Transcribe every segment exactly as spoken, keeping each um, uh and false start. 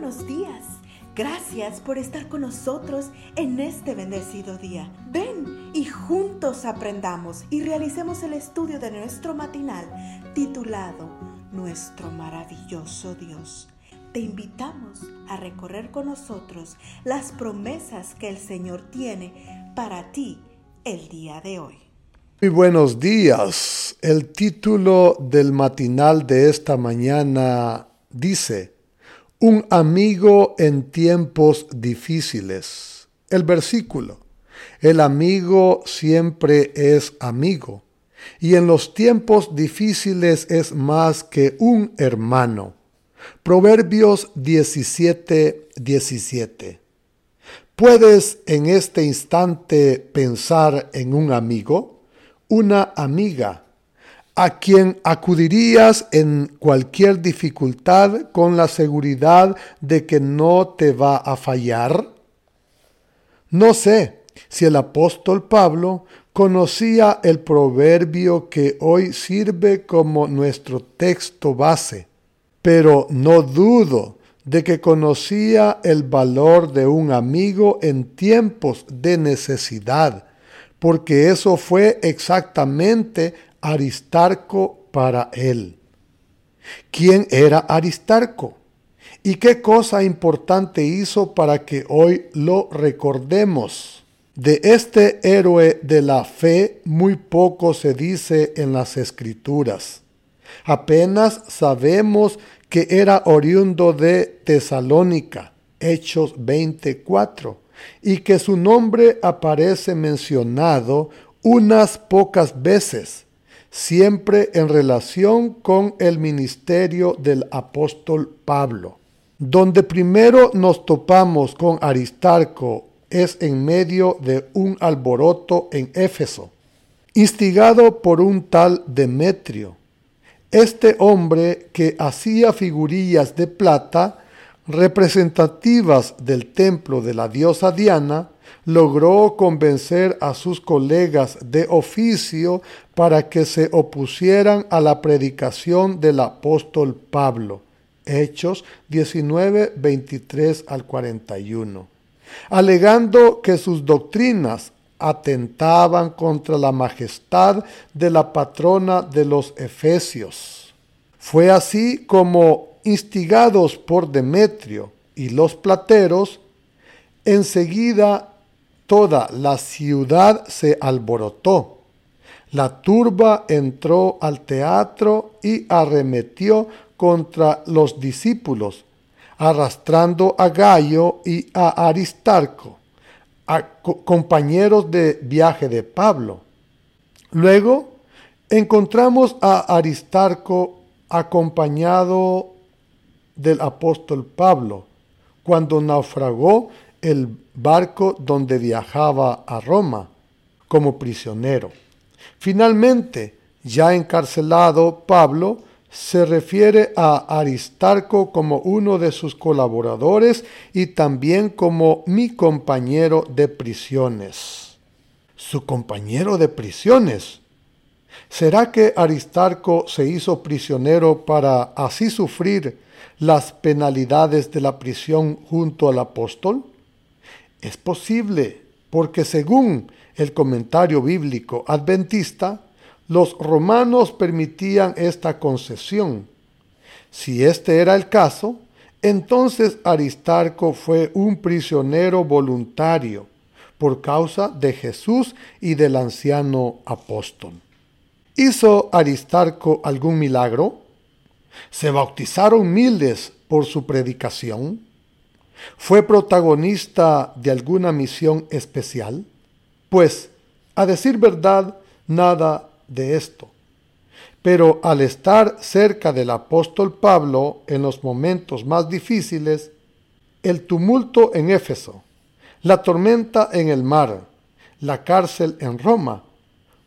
buenos días. Gracias por estar con nosotros en este bendecido día. Ven y juntos aprendamos y realicemos el estudio de nuestro matinal titulado Nuestro maravilloso Dios. Te invitamos a recorrer con nosotros las promesas que el Señor tiene para ti el día de hoy. Muy buenos días. El título del matinal de esta mañana dice: Un amigo en tiempos difíciles. El versículo: el amigo siempre es amigo, y en los tiempos difíciles es más que un hermano. Proverbios diecisiete diecisiete. ¿Puedes en este instante pensar en un amigo, una amiga, a quien acudirías en cualquier dificultad con la seguridad de que no te va a fallar? No sé si el apóstol Pablo conocía el proverbio que hoy sirve como nuestro texto base, pero no dudo de que conocía el valor de un amigo en tiempos de necesidad, porque eso fue exactamente Aristarco para él. ¿Quién era Aristarco? ¿Y qué cosa importante hizo para que hoy lo recordemos? De este héroe de la fe muy poco se dice en las Escrituras. Apenas sabemos que era oriundo de Tesalónica, Hechos veinticuatro, y que su nombre aparece mencionado unas pocas veces, siempre en relación con el ministerio del apóstol Pablo. Donde primero nos topamos con Aristarco es en medio de un alboroto en Éfeso, instigado por un tal Demetrio. Este hombre, que hacía figurillas de plata representativas del templo de la diosa Diana, logró convencer a sus colegas de oficio para que se opusieran a la predicación del apóstol Pablo. Hechos diecinueve, veintitrés al cuarenta y uno. Alegando que sus doctrinas atentaban contra la majestad de la patrona de los efesios. Fue así como, instigados por Demetrio y los plateros, enseguida toda la ciudad se alborotó. La turba entró al teatro y arremetió contra los discípulos, arrastrando a Gayo y a Aristarco, a co- compañeros de viaje de Pablo. Luego encontramos a Aristarco acompañado del apóstol Pablo cuando naufragó el barco donde viajaba a Roma como prisionero. Finalmente, ya encarcelado, Pablo se refiere a Aristarco como uno de sus colaboradores y también como mi compañero de prisiones. ¿Su compañero de prisiones? ¿Será que Aristarco se hizo prisionero para así sufrir las penalidades de la prisión junto al apóstol? Es posible, porque según el comentario bíblico adventista, los romanos permitían esta concesión. Si este era el caso, entonces Aristarco fue un prisionero voluntario por causa de Jesús y del anciano apóstol. ¿Hizo Aristarco algún milagro? ¿Se bautizaron miles por su predicación? ¿Fue protagonista de alguna misión especial? Pues, a decir verdad, nada de esto. Pero al estar cerca del apóstol Pablo en los momentos más difíciles, el tumulto en Éfeso, la tormenta en el mar, la cárcel en Roma,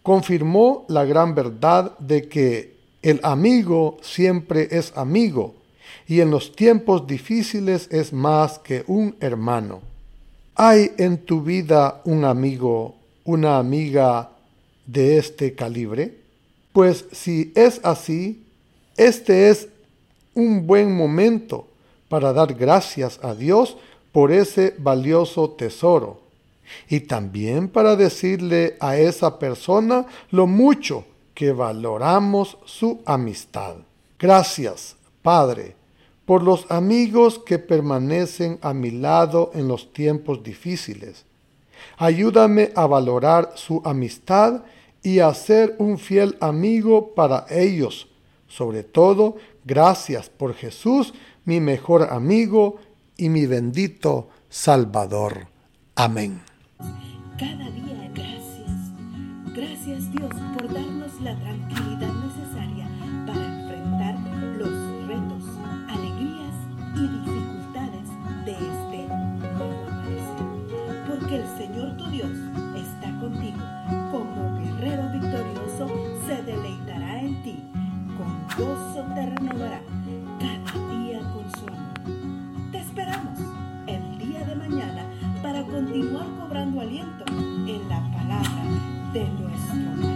confirmó la gran verdad de que el amigo siempre es amigo, y en los tiempos difíciles es más que un hermano. ¿Hay en tu vida un amigo, una amiga de este calibre? Pues si es así, este es un buen momento para dar gracias a Dios por ese valioso tesoro y también para decirle a esa persona lo mucho que valoramos su amistad. Gracias, Padre, por los amigos que permanecen a mi lado en los tiempos difíciles. Ayúdame a valorar su amistad y a ser un fiel amigo para ellos. Sobre todo, gracias por Jesús, mi mejor amigo y mi bendito Salvador. Amén. Cada día gracias. Gracias, Dios, por darnos la tranquilidad necesaria para enfrentar los retos, alegrías y dificultades de este nuevo amanecer. Porque el Señor tu Dios está contigo. Como guerrero victorioso se deleitará en ti. Con gozo te renovará. Cada día con su amor. Te esperamos el día de mañana para continuar cobrando aliento en la palabra de nuestro Dios.